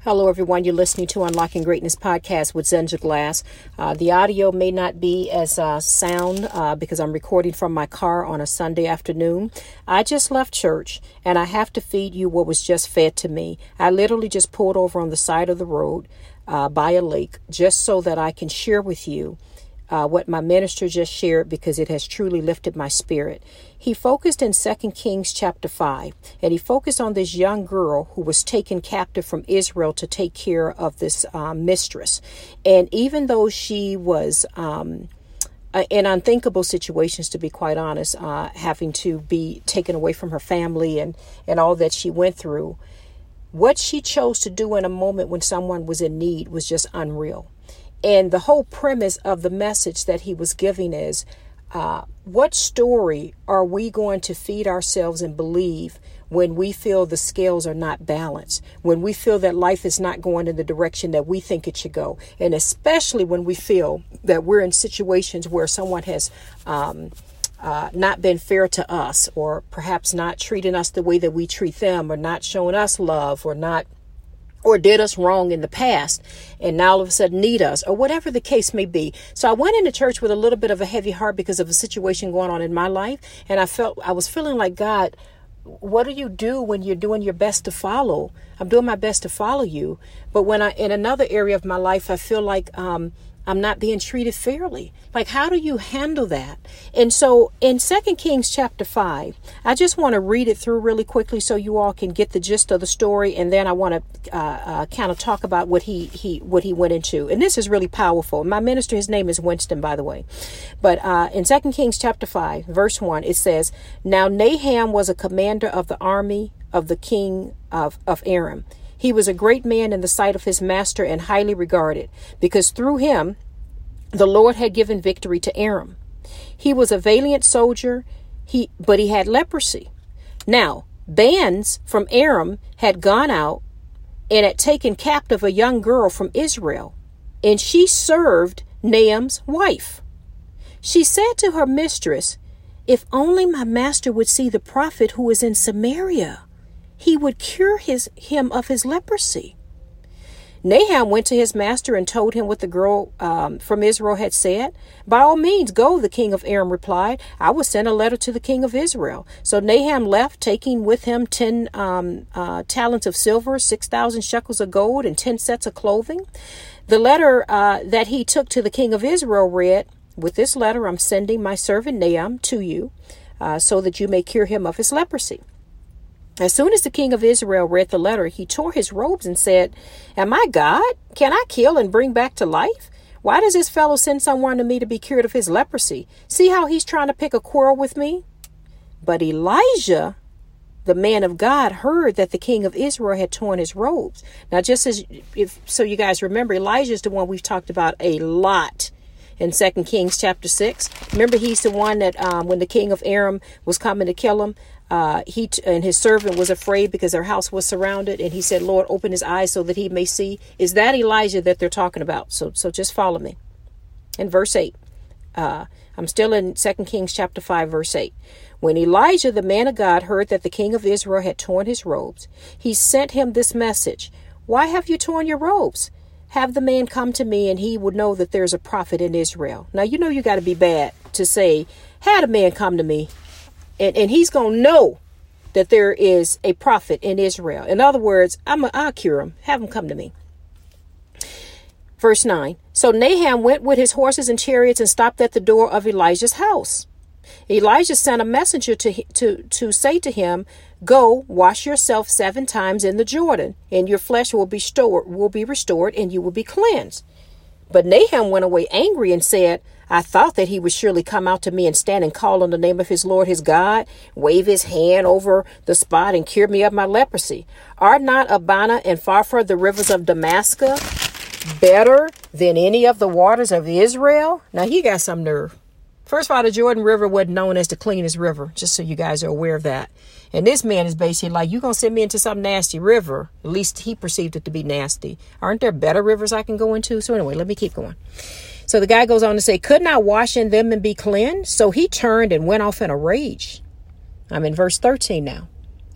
Hello, everyone. You're listening to Unlocking Greatness Podcast with Sandra Glass. The audio may not be as sound because I'm recording from my car on a Sunday afternoon. I just left church, and I have to feed you what was just fed to me. I literally just pulled over on the side of the road by a lake just so that I can share with you what my minister just shared, because it has truly lifted my spirit. He focused in 2 Kings chapter 5, and he focused on this young girl who was taken captive from Israel to take care of this mistress. And even though she was in unthinkable situations, to be quite honest, having to be taken away from her family and all that she went through, what she chose to do in a moment when someone was in need was just unreal. And the whole premise of the message that he was giving is, what story are we going to feed ourselves and believe when we feel the scales are not balanced, when we feel that life is not going in the direction that we think it should go, and especially when we feel that we're in situations where someone has not been fair to us, or perhaps not treating us the way that we treat them, or not showing us love, or not, or did us wrong in the past, and now all of a sudden need us, or whatever the case may be. So I went into church with a little bit of a heavy heart because of a situation going on in my life, and I was feeling like, God, what do you do when you're doing your best to follow? I'm doing my best to follow you, but when in another area of my life, I feel like I'm not being treated fairly. Like, how do you handle that? And so in 2 Kings chapter 5, I just want to read it through really quickly so you all can get the gist of the story. And then I want to kind of talk about what he went into. And this is really powerful. My minister, his name is Winston, by the way. But in 2 Kings chapter 5, verse 1, it says, "Now Nahum was a commander of the army of the king of Aram. He was a great man in the sight of his master and highly regarded, because through him the Lord had given victory to Aram. He was a valiant soldier, but he had leprosy. Now, bands from Aram had gone out and had taken captive a young girl from Israel, and she served Nahum's wife. She said to her mistress, 'If only my master would see the prophet who is in Samaria, he would cure him of his leprosy.' Nahum went to his master and told him what the girl from Israel had said. 'By all means, go,' the king of Aram replied. 'I will send a letter to the king of Israel.' So Nahum left, taking with him 10 talents of silver, 6,000 shekels of gold, and 10 sets of clothing. The letter that he took to the king of Israel read, 'With this letter I'm sending my servant Nahum to you so that you may cure him of his leprosy.' As soon as the king of Israel read the letter, he tore his robes and said, 'Am I God? Can I kill and bring back to life? Why does this fellow send someone to me to be cured of his leprosy? See how he's trying to pick a quarrel with me?' But Elijah, the man of God, heard that the king of Israel had torn his robes." Now, so you guys remember, Elijah is the one we've talked about a lot in 2 Kings chapter 6. Remember, he's the one that when the king of Aram was coming to kill him, and his servant was afraid because their house was surrounded. And he said, "Lord, open his eyes so that he may see." Is that Elijah that they're talking about? So just follow me. In verse 8, I'm still in 2 Kings chapter 5, verse 8. "When Elijah, the man of God, heard that the king of Israel had torn his robes, he sent him this message: 'Why have you torn your robes? Have the man come to me, and he would know that there's a prophet in Israel.'" Now, you know you got to be bad to say, "Had a man come to me, and he's going to know that there is a prophet in Israel." In other words, I'll cure him. Have him come to me. Verse 9. "So Nahum went with his horses and chariots and stopped at the door of Elijah's house. Elijah sent a messenger to say to him, 'Go, wash yourself 7 times in the Jordan, and your flesh will be restored, and you will be cleansed.' But Nahum went away angry and said, 'I thought that he would surely come out to me and stand and call on the name of his Lord, his God, wave his hand over the spot and cure me of my leprosy. Are not Abana and Farfar, the rivers of Damascus, better than any of the waters of Israel?'" Now, he got some nerve. First of all, the Jordan River wasn't known as the cleanest river, just so you guys are aware of that. And this man is basically like, "You're going to send me into some nasty river." At least he perceived it to be nasty. "Aren't there better rivers I can go into?" So anyway, let me keep going. So the guy goes on to say, "Couldn't I wash in them and be cleansed?" So he turned and went off in a rage. I'm in verse 13 now.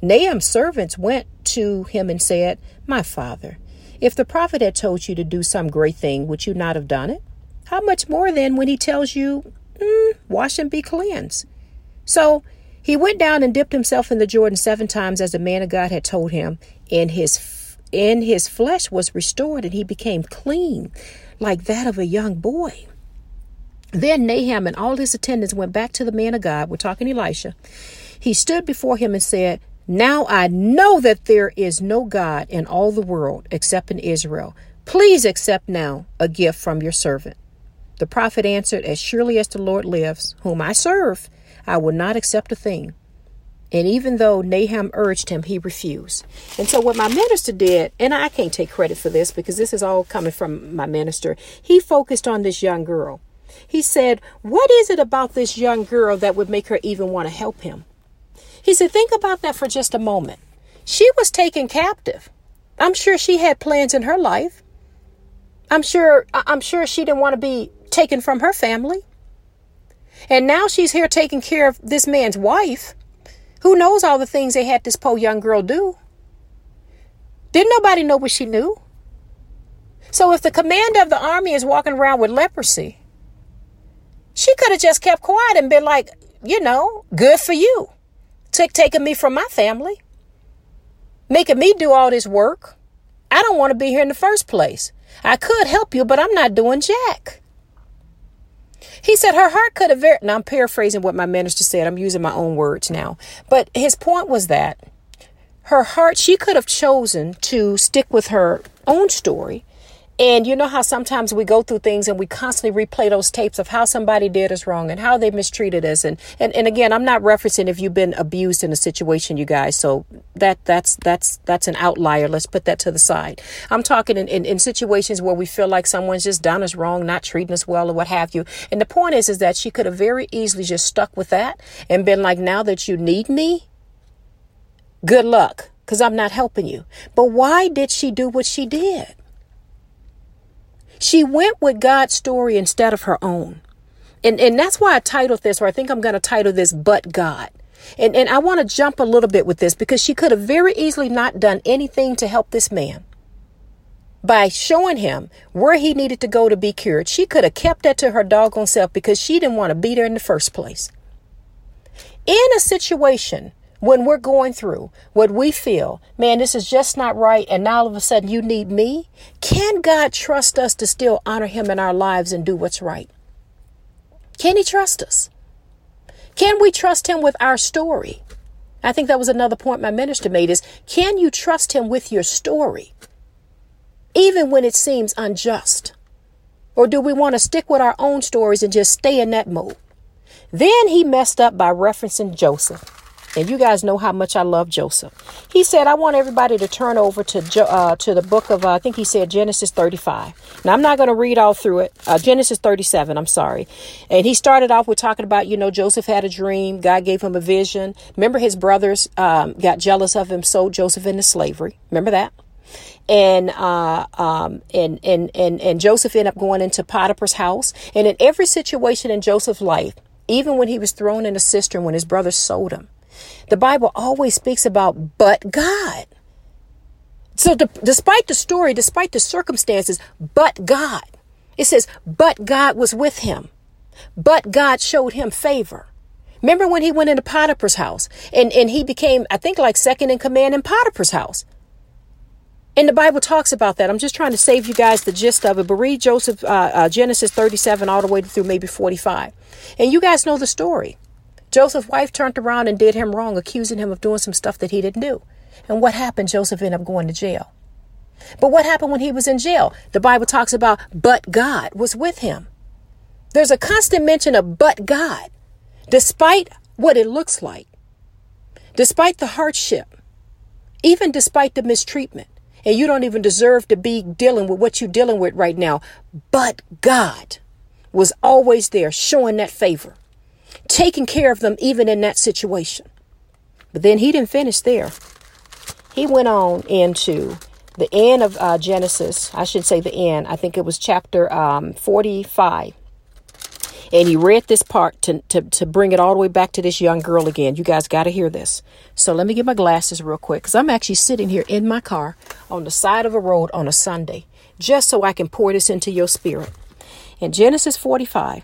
"Nahum's servants went to him and said, 'My father, If the prophet had told you to do some great thing, would you not have done it? How much more then when he tells you, wash and be cleansed? So he went down and dipped himself in the Jordan 7 times as the man of God had told him, and his flesh was restored, and he became clean like that of a young boy. Then Nahum and all his attendants went back to the man of God. We're talking Elisha. He stood before him and said, "Now I know that there is no God in all the world except in Israel. Please accept now a gift from your servant." The prophet answered, "As surely as the Lord lives, whom I serve, I will not accept a thing." And even though Nahum urged him, he refused. And so what my minister did, and I can't take credit for this because this is all coming from my minister, he focused on this young girl. He said, what is it about this young girl that would make her even want to help him? He said, think about that for just a moment. She was taken captive. I'm sure she had plans in her life. I'm sure she didn't want to be taken from her family. And now she's here taking care of this man's wife. Who knows all the things they had this poor young girl do? Didn't nobody know what she knew? So if the commander of the army is walking around with leprosy, she could have just kept quiet and been like, good for you. Taking me from my family, making me do all this work. I don't want to be here in the first place. I could help you, but I'm not doing jack. He said her heart could have... Now, I'm paraphrasing what my minister said. I'm using my own words now. But his point was that her heart, she could have chosen to stick with her own story. And you know how sometimes we go through things and we constantly replay those tapes of how somebody did us wrong and how they mistreated us. And again, I'm not referencing if you've been abused in a situation, you guys. So that's an outlier. Let's put that to the side. I'm talking in situations where we feel like someone's just done us wrong, not treating us well or what have you. And the point is that she could have very easily just stuck with that and been like, now that you need me, good luck, because I'm not helping you. But why did she do what she did? She went with God's story instead of her own. And that's why I titled this, or I think I'm going to title this, But God. And I want to jump a little bit with this because she could have very easily not done anything to help this man. By showing him where he needed to go to be cured, she could have kept that to her doggone self because she didn't want to be there in the first place. In a situation when we're going through what we feel, man, this is just not right. And now all of a sudden you need me. Can God trust us to still honor him in our lives and do what's right? Can he trust us? Can we trust him with our story? I think that was another point my minister made is, can you trust him with your story? Even when it seems unjust? Or do we want to stick with our own stories and just stay in that mode? Then he messed up by referencing Joseph. And you guys know how much I love Joseph. He said, I want everybody to turn over to the book of, I think he said Genesis 35. Now, I'm not going to read all through it. Genesis 37, I'm sorry. And he started off with talking about, Joseph had a dream. God gave him a vision. Remember his brothers got jealous of him, sold Joseph into slavery. Remember that? And Joseph ended up going into Potiphar's house. And in every situation in Joseph's life, even when he was thrown in a cistern, when his brothers sold him, the Bible always speaks about, but God. So despite the story, despite the circumstances, but God, it says, but God was with him, but God showed him favor. Remember when he went into Potiphar's house and he became, I think, like second in command in Potiphar's house. And the Bible talks about that. I'm just trying to save you guys the gist of it. But read Joseph, Genesis 37 all the way through maybe 45. And you guys know the story. Joseph's wife turned around and did him wrong, accusing him of doing some stuff that he didn't do. And what happened? Joseph ended up going to jail. But what happened when he was in jail? The Bible talks about, but God was with him. There's a constant mention of, but God, despite what it looks like, despite the hardship, even despite the mistreatment, and you don't even deserve to be dealing with what you're dealing with right now. But God was always there showing that favor. Taking care of them even in that situation. But then he didn't finish there. He went on into the end of Genesis. I should say the end. I think it was chapter 45. And he read this part to bring it all the way back to this young girl again. You guys got to hear this. So let me get my glasses real quick, because I'm actually sitting here in my car on the side of a road on a Sunday, just so I can pour this into your spirit. In Genesis 45,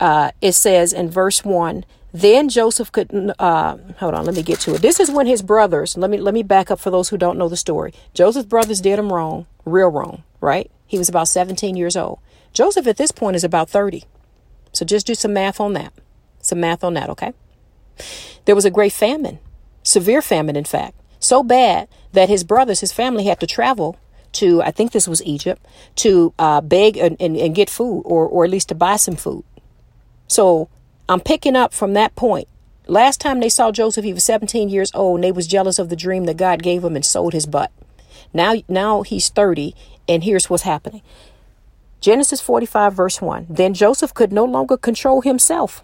it says in verse 1, then Joseph could, hold on, let me get to it. This is when his brothers, let me back up for those who don't know the story. Joseph's brothers did him wrong, real wrong, right? He was about 17 years old. Joseph at this point is about 30. So just do some math on that. Some math on that, okay? There was a great famine, severe famine, in fact, so bad that his brothers, his family had to travel to, I think this was Egypt, to beg and get food, or at least to buy some food. So I'm picking up from that point. Last time they saw Joseph, he was 17 years old, and they was jealous of the dream that God gave him and sold his butt. Now he's 30, and here's what's happening. Genesis 45, verse 1. Then Joseph could no longer control himself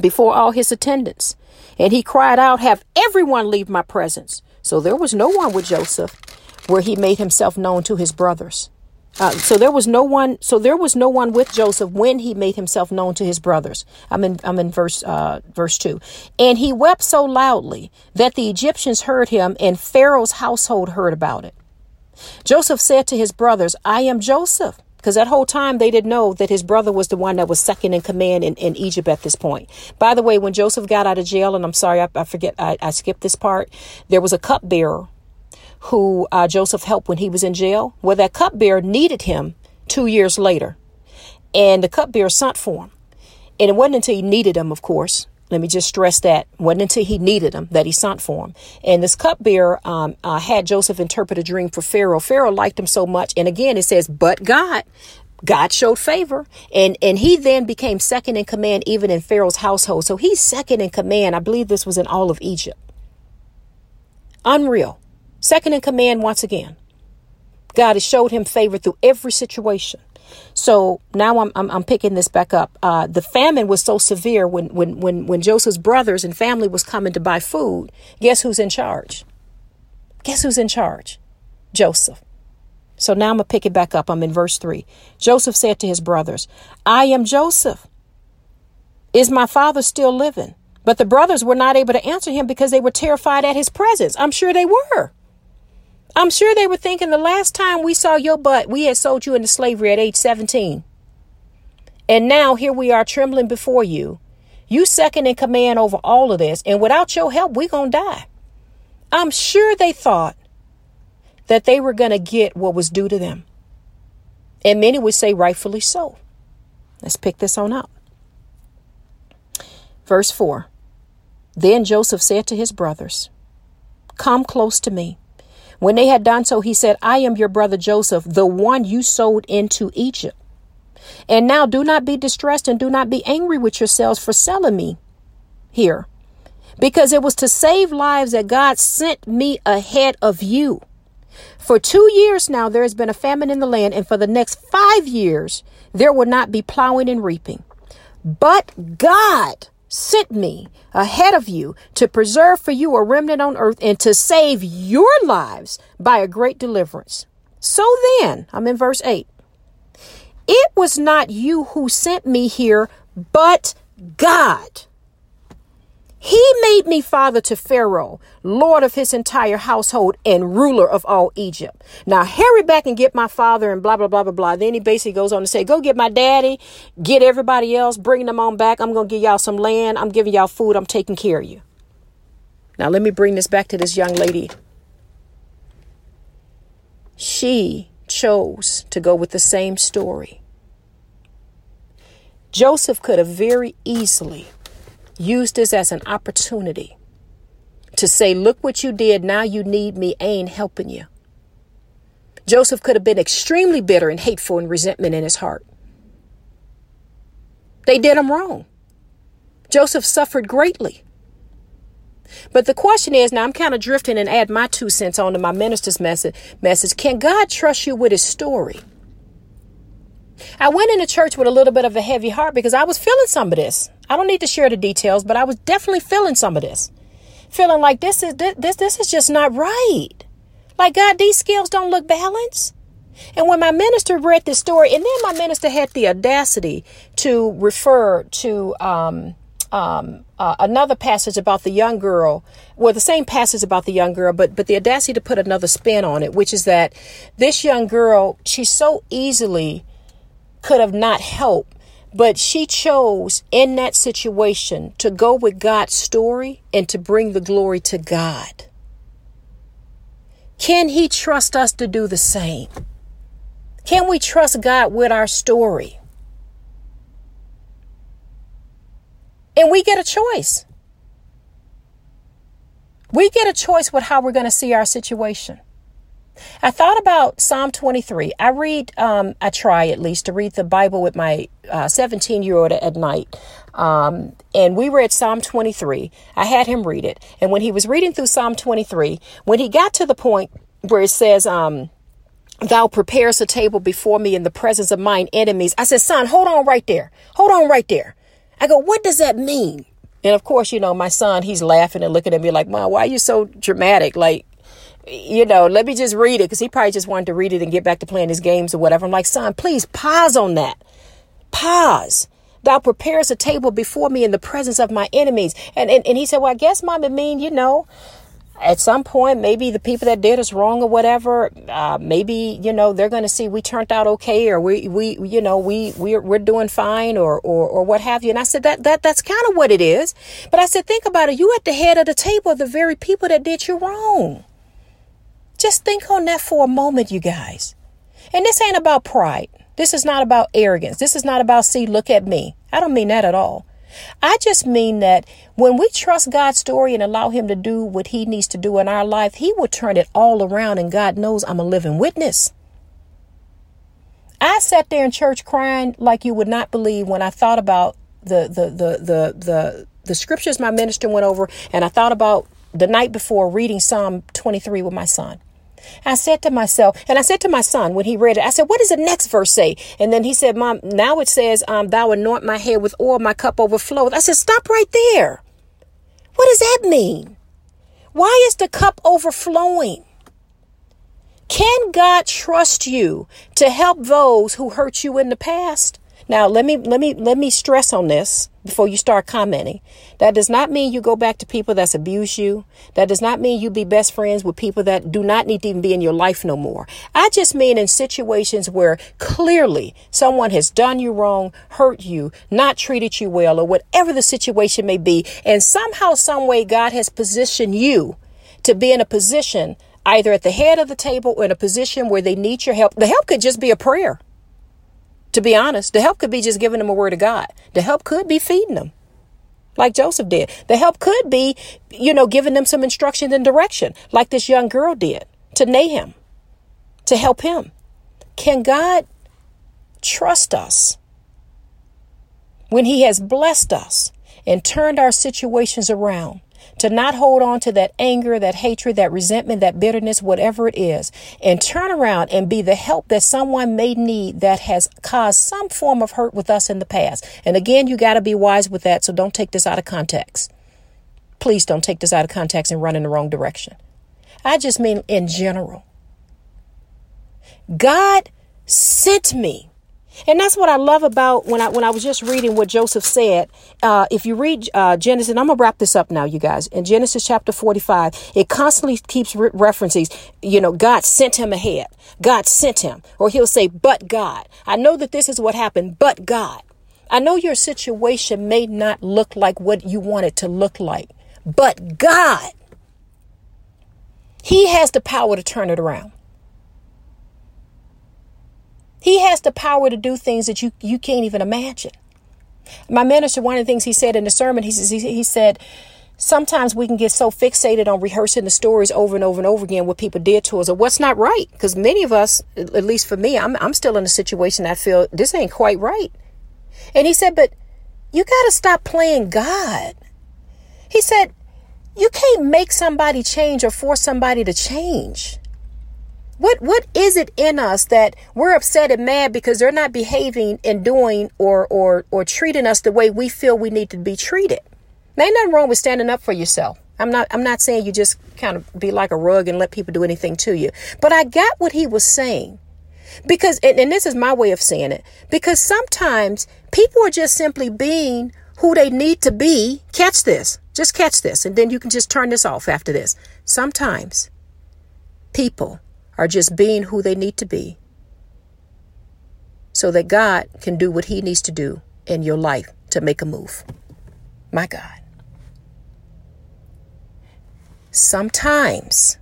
before all his attendants, and he cried out, have everyone leave my presence. So there was no one with Joseph where he made himself known to his brothers. So there was no one with Joseph when he made himself known to his brothers. I'm in verse 2. And he wept so loudly that the Egyptians heard him, and Pharaoh's household heard about it. Joseph said to his brothers, I am Joseph. Because that whole time they didn't know that his brother was the one that was second in command in Egypt at this point. By the way, when Joseph got out of jail, and I'm sorry, I skipped this part. There was a cupbearer who Joseph helped when he was in jail. Well, that cupbearer needed him 2 years later, and the cupbearer sent for him. And it wasn't until he needed him, of course. Let me just stress that. It wasn't until he needed him that he sent for him. And this cupbearer had Joseph interpret a dream for Pharaoh. Pharaoh liked him so much. And again, it says, but God showed favor, and he then became second in command even in Pharaoh's household. So he's second in command. I believe this was in all of Egypt. Unreal. Second in command once again. God has showed him favor through every situation. So now I'm picking this back up. The famine was so severe when Joseph's brothers and family was coming to buy food. Guess who's in charge? Joseph. So now I'm going to pick it back up. I'm in verse 3. Joseph said to his brothers, I am Joseph. Is my father still living? But the brothers were not able to answer him because they were terrified at his presence. I'm sure they were. I'm sure they were thinking, the last time we saw your butt, we had sold you into slavery at age 17. And now here we are trembling before you. You second in command over all of this. And without your help, we're going to die. I'm sure they thought that they were going to get what was due to them. And many would say rightfully so. Let's pick this on up. Verse 4. Then Joseph said to his brothers, come close to me. When they had done so, he said, I am your brother Joseph, the one you sold into Egypt. And now do not be distressed and do not be angry with yourselves for selling me here, because it was to save lives that God sent me ahead of you. For 2 years now, there has been a famine in the land, and for the next 5 years, there will not be plowing and reaping. But God sent me ahead of you to preserve for you a remnant on earth and to save your lives by a great deliverance. So then, I'm in verse 8. It was not you who sent me here, but God. He made me father to Pharaoh, lord of his entire household and ruler of all Egypt. Now hurry back and get my father and blah, blah, blah, blah, blah. Then he basically goes on to say, go get my daddy, get everybody else, bring them on back. I'm going to give y'all some land. I'm giving y'all food. I'm taking care of you. Now let me bring this back to this young lady. She chose to go with the same story. Joseph could have very easily used this as an opportunity to say, look what you did. Now you need me. I ain't helping you. Joseph could have been extremely bitter and hateful and resentment in his heart. They did him wrong. Joseph suffered greatly. But the question is, now I'm kind of drifting and add my 2 cents onto my minister's message. Can God trust you with his story? I went into church with a little bit of a heavy heart because I was feeling some of this. I don't need to share the details, but I was definitely feeling some of this. Feeling like this is just not right. Like, God, these scales don't look balanced. And when my minister read this story, and then my minister had the audacity to refer to another passage about the young girl, well, the same passage about the young girl, but the audacity to put another spin on it, which is that this young girl, she so easily could have not helped, but she chose in that situation to go with God's story and to bring the glory to God. Can He trust us to do the same? Can we trust God with our story? And we get a choice. We get a choice with how we're going to see our situation. I thought about Psalm 23. I read, I try at least to read the Bible with my 17-year-old at night. And we read Psalm 23. I had him read it. And when he was reading through Psalm 23, when he got to the point where it says, thou preparest a table before me in the presence of mine enemies, I said, son, hold on right there. I go, what does that mean? And of course, you know, my son, he's laughing and looking at me like, mom, why are you so dramatic? Like, you know, let me just read it, because he probably just wanted to read it and get back to playing his games or whatever. I'm like, son, please pause on that. Pause. Thou preparest a table before me in the presence of my enemies. And he said, well, I guess, mom, it means, you know, at some point, maybe the people that did us wrong or whatever, maybe, you know, they're going to see we turned out okay, or we you know, we're doing fine, or what have you. And I said, that's kind of what it is. But I said, think about it. You at the head of the table, the very people that did you wrong. Just think on that for a moment, you guys. And this ain't about pride. This is not about arrogance. This is not about, see, look at me. I don't mean that at all. I just mean that when we trust God's story and allow Him to do what He needs to do in our life, He will turn it all around. And God knows I'm a living witness. I sat there in church crying like you would not believe when I thought about the scriptures my minister went over, and I thought about the night before reading Psalm 23 with my son. I said to myself, and I said to my son when he read it, I said, what does the next verse say? And then he said, mom, now it says, thou anoint my head with oil, my cup overflows. I said, stop right there. What does that mean? Why is the cup overflowing? Can God trust you to help those who hurt you in the past? Now, let me stress on this before you start commenting. That does not mean you go back to people that's abused you. That does not mean you be best friends with people that do not need to even be in your life no more. I just mean in situations where clearly someone has done you wrong, hurt you, not treated you well, or whatever the situation may be. And somehow, some way, God has positioned you to be in a position either at the head of the table or in a position where they need your help. The help could just be a prayer. To be honest, the help could be just giving them a word of God. The help could be feeding them like Joseph did. The help could be, you know, giving them some instruction and direction like this young girl did to Nahum, to help him. Can God trust us when He has blessed us and turned our situations around, to not hold on to that anger, that hatred, that resentment, that bitterness, whatever it is, and turn around and be the help that someone may need that has caused some form of hurt with us in the past? And again, you got to be wise with that. So don't take this out of context. Please don't take this out of context and run in the wrong direction. I just mean in general. God sent me. And that's what I love about when I was just reading what Joseph said. If you read Genesis, and I'm going to wrap this up now, you guys. In Genesis chapter 45, it constantly keeps references, you know, God sent him ahead. God sent him. Or he'll say, but God. I know that this is what happened, but God. I know your situation may not look like what you want it to look like, but God. He has the power to turn it around. He has the power to do things that you can't even imagine. My minister, one of the things he said in the sermon, he said, sometimes we can get so fixated on rehearsing the stories over and over and over again, what people did to us or what's not right. Because many of us, at least for me, I'm still in a situation I feel this ain't quite right. And he said, but you got to stop playing God. He said, you can't make somebody change or force somebody to change. What is it in us that we're upset and mad because they're not behaving and doing or treating us the way we feel we need to be treated? Now, ain't nothing wrong with standing up for yourself. I'm not saying you just kind of be like a rug and let people do anything to you. But I got what he was saying. Because, and this is my way of saying it, because sometimes people are just simply being who they need to be. Catch this. Just catch this. And then you can just turn this off after this. Sometimes people are just being who they need to be so that God can do what he needs to do in your life to make a move. My God. Sometimes,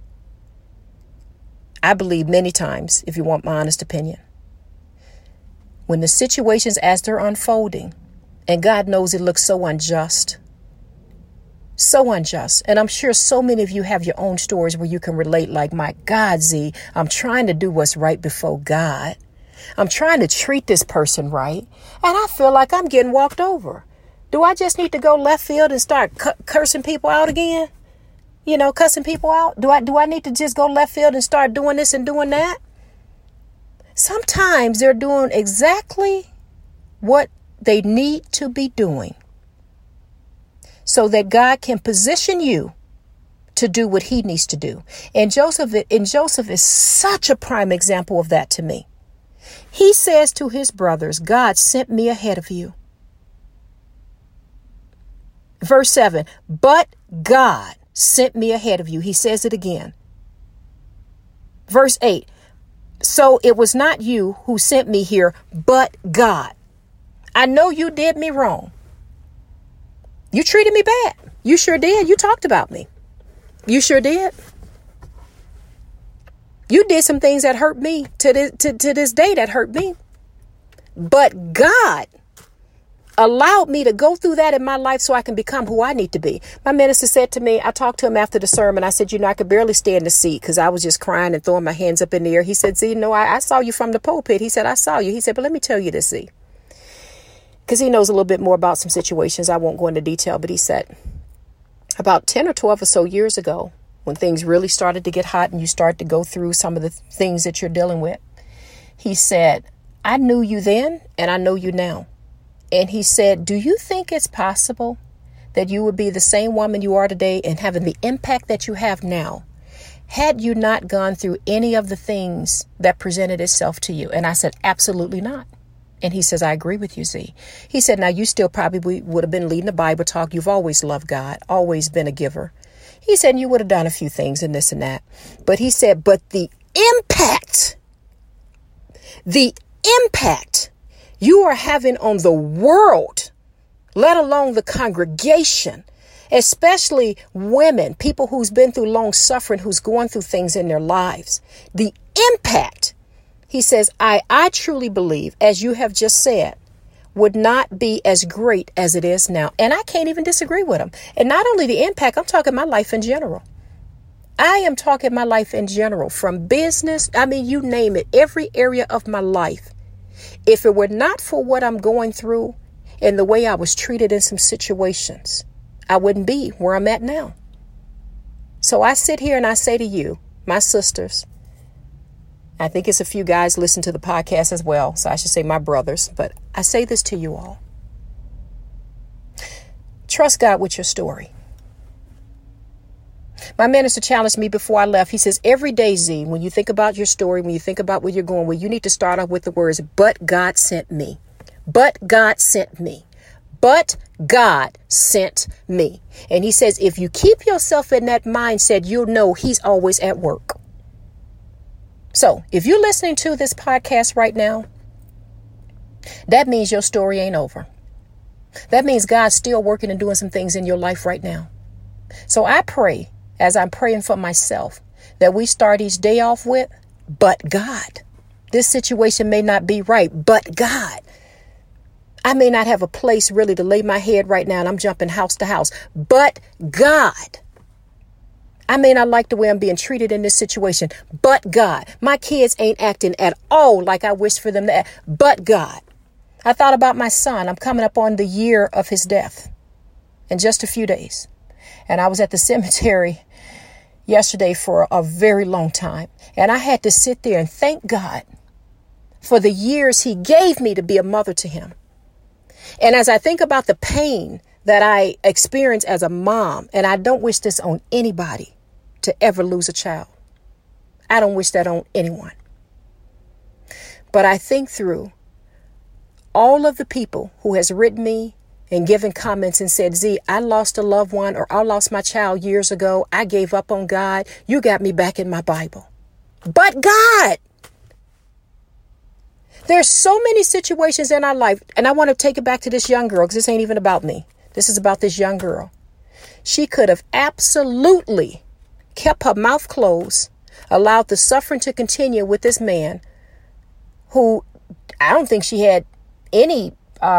I believe many times, if you want my honest opinion, when the situations as they're unfolding, and God knows it looks so unjust. And I'm sure so many of you have your own stories where you can relate, like, my God, Z, I'm trying to do what's right before God. I'm trying to treat this person right. And I feel like I'm getting walked over. Do I just need to go left field and start cursing people out again? You know, cussing people out? Do I need to just go left field and start doing this and doing that? Sometimes they're doing exactly what they need to be doing so that God can position you to do what he needs to do. And Joseph is such a prime example of that to me. He says to his brothers, God sent me ahead of you. Verse 7, but God sent me ahead of you. He says it again. Verse 8, so it was not you who sent me here, but God. I know you did me wrong. You treated me bad. You sure did. You talked about me. You sure did. You did some things that hurt me to this day that hurt me. But God allowed me to go through that in my life so I can become who I need to be. My minister said to me, I talked to him after the sermon. I said, I could barely stay in the seat because I was just crying and throwing my hands up in the air. He said, Z, no, I saw you from the pulpit. He said, I saw you. He said, but let me tell you this, Z. Because he knows a little bit more about some situations. I won't go into detail, but he said, about 10 or 12 or so years ago, when things really started to get hot and you start to go through some of the things that you're dealing with, he said, I knew you then and I know you now. And he said, do you think it's possible that you would be the same woman you are today and having the impact that you have now had you not gone through any of the things that presented itself to you? And I said, absolutely not. And he says, I agree with you, Z. He said, now you still probably would have been leading a Bible talk. You've always loved God, always been a giver. He said, you would have done a few things and this and that. But he said, but the impact you are having on the world, let alone the congregation, especially women, people who's been through long suffering, who's going through things in their lives, the impact, he says, I truly believe, as you have just said, would not be as great as it is now. And I can't even disagree with him. And not only the impact, I'm talking my life in general. I am talking my life in general, from business. I mean, you name it, every area of my life. If it were not for what I'm going through and the way I was treated in some situations, I wouldn't be where I'm at now. So I sit here and I say to you, my sisters, I think it's a few guys listen to the podcast as well, so I should say my brothers, but I say this to you all. Trust God with your story. My minister challenged me before I left. He says, every day, Z, when you think about your story, when you think about where you're going, well, you need to start off with the words, but God sent me. But God sent me. But God sent me. And he says, if you keep yourself in that mindset, you'll know he's always at work. So if you're listening to this podcast right now, that means your story ain't over. That means God's still working and doing some things in your life right now. So I pray, as I'm praying for myself, that we start each day off with, but God, this situation may not be right, but God, I may not have a place really to lay my head right now and I'm jumping house to house, but God, I may not like the way I'm being treated in this situation, but God, my kids ain't acting at all like I wish for them to act, but God. I thought about my son. I'm coming up on the year of his death in just a few days. And I was at the cemetery yesterday for a very long time. And I had to sit there and thank God for the years he gave me to be a mother to him. And as I think about the pain that I experienced as a mom, and I don't wish this on anybody, to ever lose a child. I don't wish that on anyone. But I think through all of the people who has written me and given comments and said, Z, I lost a loved one, or I lost my child years ago. I gave up on God. You got me back in my Bible. But God, there's so many situations in our life. And I want to take it back to this young girl, because this ain't even about me. This is about this young girl. She could have absolutely kept her mouth closed, allowed the suffering to continue with this man who I don't think she had any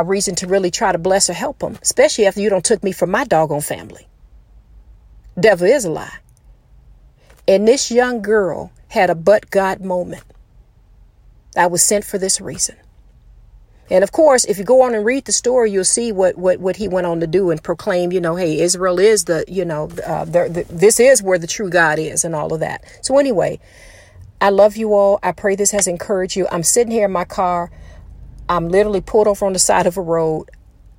reason to really try to bless or help him, especially after you don't took me from my doggone family. Devil is a lie. And this young girl had a but God moment. I was sent for this reason. And of course, if you go on and read the story, you'll see what he went on to do and proclaim, you know, hey, Israel is the, you know, this is where the true God is and all of that. So anyway, I love you all. I pray this has encouraged you. I'm sitting here in my car. I'm literally pulled over on the side of a road.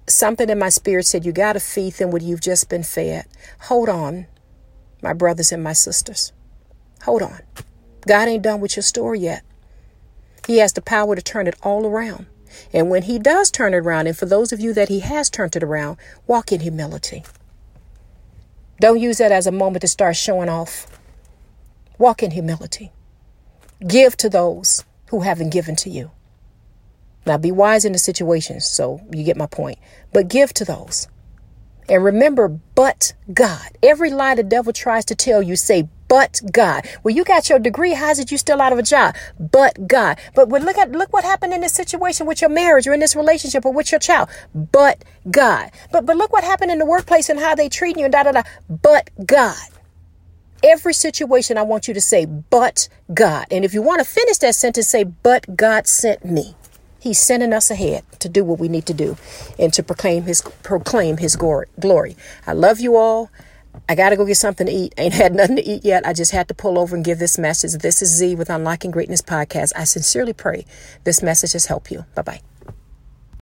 Something in my spirit said, you got to feed them what you've just been fed. Hold on, my brothers and my sisters. Hold on. God ain't done with your story yet. He has the power to turn it all around. And when he does turn it around, and for those of you that he has turned it around, walk in humility. Don't use that as a moment to start showing off. Walk in humility. Give to those who haven't given to you. Now, be wise in the situation, so you get my point. But give to those. And remember, but God. Every lie the devil tries to tell you, say, but God. Well, you got your degree. How is it you still out of a job? But God. But look what happened in this situation with your marriage, or in this relationship, or with your child. But God. But look what happened in the workplace and how they treating you and da da da. But God. Every situation, I want you to say, but God. And if you want to finish that sentence, say, but God sent me. He's sending us ahead to do what we need to do and to proclaim his glory. I love you all. I got to go get something to eat. I ain't had nothing to eat yet. I just had to pull over and give this message. This is Z with Unlocking Greatness Podcast. I sincerely pray this message has helped you. Bye-bye.